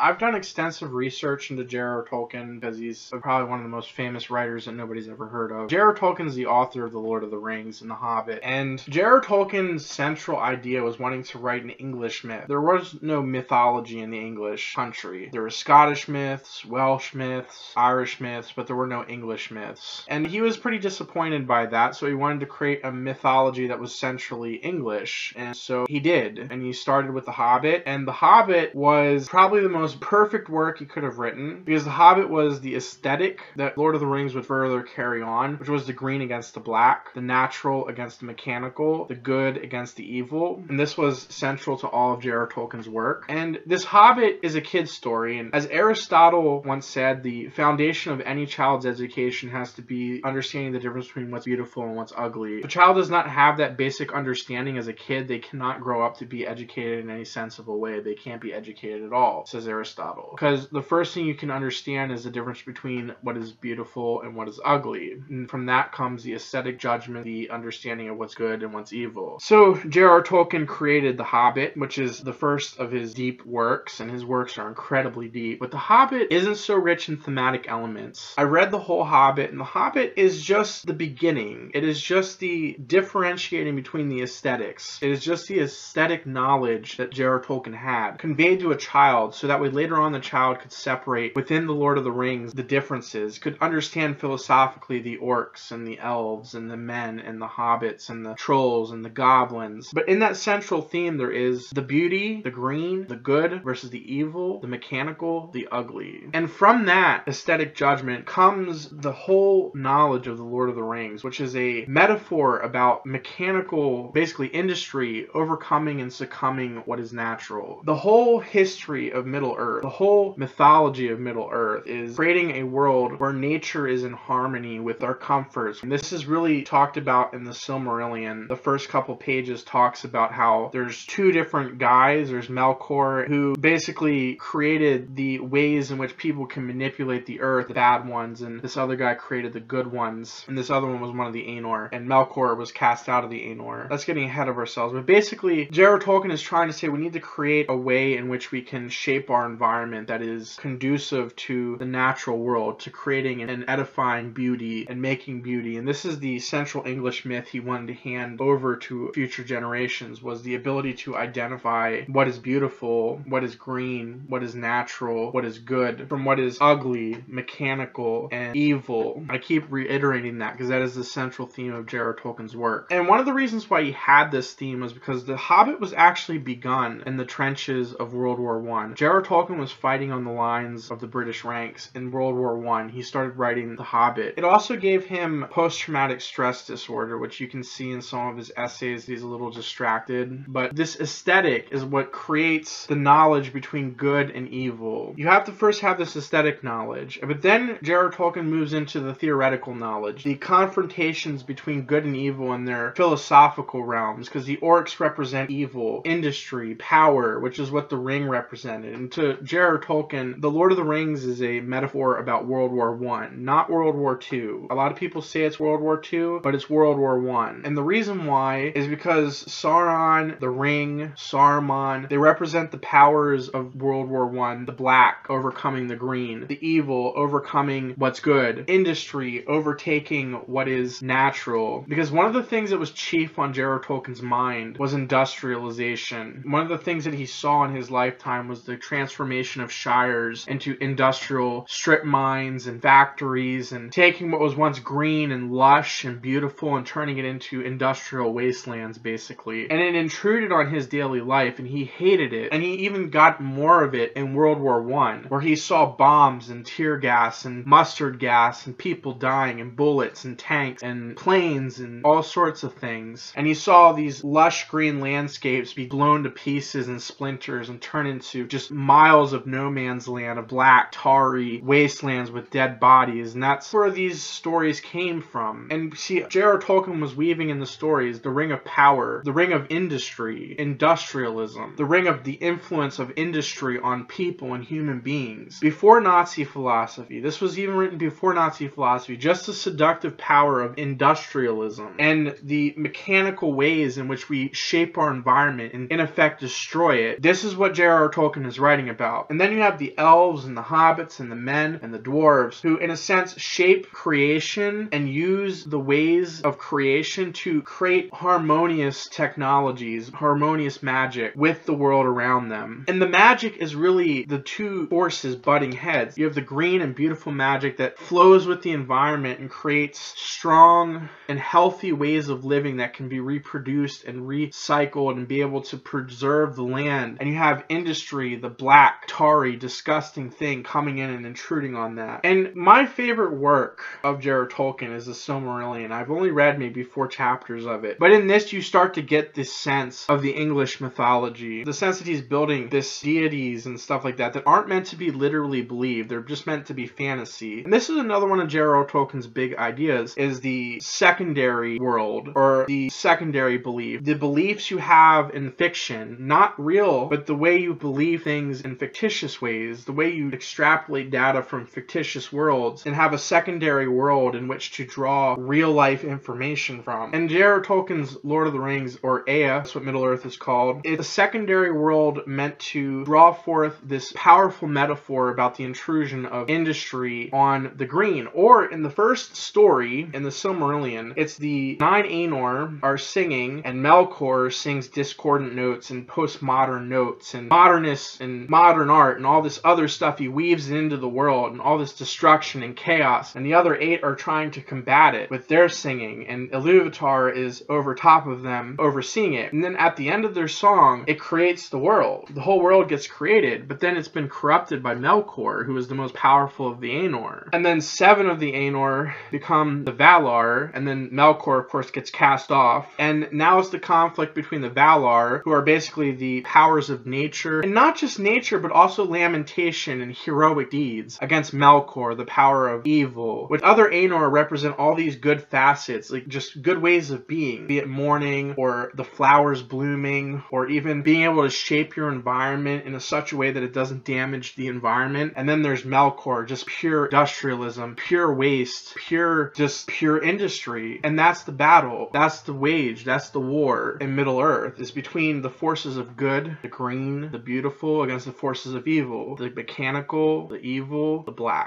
I've done extensive research into J.R.R. Tolkien because he's probably one of the most famous writers that nobody's ever heard of. J.R.R. Tolkien's the author of The Lord of the Rings and The Hobbit, and J.R.R. Tolkien's central idea was wanting to write an English myth. There was no mythology in the English country. There were Scottish myths, Welsh myths, Irish myths, but there were no English myths. And he was pretty disappointed by that, so he wanted to create a mythology that was centrally English, and so he did. And he started with The Hobbit, and The Hobbit was probably the most perfect work he could have written, because The Hobbit was the aesthetic that Lord of the Rings would further carry on, which was the green against the black, the natural against the mechanical, the good against the evil, and this was central to all of J.R.R. Tolkien's work. And this Hobbit is a kid's story, and as Aristotle once said, the foundation of any child's education has to be understanding the difference between what's beautiful and what's ugly. If a child does not have that basic understanding as a kid, they cannot grow up to be educated in any sensible way. They can't be educated at all, says Aristotle, because the first thing you can understand is the difference between what is beautiful and what is ugly, and from that comes the aesthetic judgment, the understanding of what's good and what's evil. So J.R.R. Tolkien created The Hobbit, which is the first of his deep works, and his works are incredibly deep, but The Hobbit isn't so rich in thematic elements. I read the whole Hobbit, and The Hobbit is just the beginning. It is just the differentiating between the aesthetics. It is just the aesthetic knowledge that J.R.R. Tolkien had conveyed to a child, so that way later on the child could separate within the Lord of the Rings the differences, could understand philosophically the orcs and the elves and the men and the hobbits and the trolls and the goblins. But in that central theme there is the beauty, the green, the good versus the evil, the mechanical, the ugly. And from that aesthetic judgment comes the whole knowledge of the Lord of the Rings, which is a metaphor about mechanical, basically industry, overcoming and succumbing what is natural. The whole history of Middle Earth, the whole mythology of Middle Earth, is creating a world where nature is in harmony with our comforts. And this is really talked about in the Silmarillion. The first couple pages talks about how there's two different guys. There's Melkor, who basically created the ways in which people can manipulate the earth, the bad ones, and this other guy created the good ones, and this other one was one of the Ainur, and Melkor was cast out of the Ainur. That's getting ahead of ourselves, but basically J.R.R. Tolkien is trying to say we need to create a way in which we can shape our environment that is conducive to the natural world, to creating and edifying beauty and making beauty. And this is the central English myth he wanted to hand over to future generations, was the ability to identify what is beautiful, what is green, what is natural, what is good, from what is ugly, mechanical, and evil. I keep reiterating that because that is the central theme of J.R.R. Tolkien's work. And one of the reasons why he had this theme was because The Hobbit was actually begun in the trenches of World War I. J.R.R. Tolkien was fighting on the lines of the British ranks in World War I. He started writing The Hobbit. It also gave him post-traumatic stress disorder, which you can see in some of his essays. He's a little distracted. But this aesthetic is what creates the knowledge between good and evil. You have to first have this aesthetic knowledge. But then J.R.R. Tolkien moves into the theoretical knowledge, the confrontations between good and evil in their philosophical realms, because the orcs represent evil, industry, power, which is what the ring represented. And to J.R.R. Tolkien, The Lord of the Rings is a metaphor about World War I, not World War II. A lot of people say it's World War II, but it's World War I. And the reason why is because Sauron, the ring, Saruman, they represent the powers of World War I, the black overcoming the green, the evil overcoming what's good, industry overtaking what is natural. Because one of the things that was chief on J.R.R. Tolkien's mind was industrialization. One of the things that he saw in his lifetime was the transformation of shires into industrial strip mines and factories, and taking what was once green and lush and beautiful and turning it into industrial wastelands, basically. And it intruded on his daily life, and he hated it. And he even got more of it in World War I, where he saw bombs and tear gas and mustard gas and people dying and bullets and tanks and planes and all sorts of things. And he saw these lush green landscapes be blown to pieces and splinters and turn into just miles of no man's land, of black, tarry wastelands with dead bodies. And that's where these stories came from. And see, J.R.R. Tolkien was weaving in the stories the ring of power, the ring of industry, industrialism, the ring of the influence of industry on people and human beings. Before Nazi philosophy, this was even written before Nazi philosophy, just the seductive power of industrialism and the mechanical ways in which we shape our environment and in effect destroy it. This is what J.R.R. Tolkien is writing caring about. And then you have the elves and the hobbits and the men and the dwarves who, in a sense, shape creation and use the ways of creation to create harmonious technologies, harmonious magic with the world around them. And the magic is really the two forces butting heads. You have the green and beautiful magic that flows with the environment and creates strong and healthy ways of living that can be reproduced and recycled and be able to preserve the land. And you have industry, the black, tarry, disgusting thing coming in and intruding on that. And my favorite work of J.R.R. Tolkien is the Silmarillion. I've only read maybe 4 chapters of it. But in this, you start to get this sense of the English mythology, the sense that he's building this deities and stuff like that that aren't meant to be literally believed. They're just meant to be fantasy. And this is another one of J.R.R. Tolkien's big ideas, is the secondary world, or the secondary belief, the beliefs you have in fiction, not real, but the way you believe things in fictitious ways, the way you extrapolate data from fictitious worlds and have a secondary world in which to draw real life information from. And J.R.R. Tolkien's Lord of the Rings, or Ea, that's what Middle Earth is called, it's a secondary world meant to draw forth this powerful metaphor about the intrusion of industry on the green. Or in the first story, in the Silmarillion, it's the 9 Ainur are singing, and Melkor sings discordant notes and postmodern notes and modernists and modern art and all this other stuff he weaves into the world and all this destruction and chaos, and the other 8 are trying to combat it with their singing, and Iluvatar is over top of them overseeing it. And then at the end of their song, it creates the world. The whole world gets created, but then it's been corrupted by Melkor, who is the most powerful of the Ainur. And then 7 of the Ainur become the Valar, and then Melkor, of course, gets cast off. And now it's the conflict between the Valar, who are basically the powers of nature, and not just nature, but also lamentation and heroic deeds, against Melkor, the power of evil. With other Ainur represent all these good facets, like just good ways of being, be it mourning, or the flowers blooming, or even being able to shape your environment in such a way that it doesn't damage the environment. And then there's Melkor, just pure industrialism, pure waste, just pure industry. And that's the battle. That's the wage. That's the war in Middle Earth, is between the forces of good, the green, the beautiful, against the forces of evil, the mechanical, the evil, the black.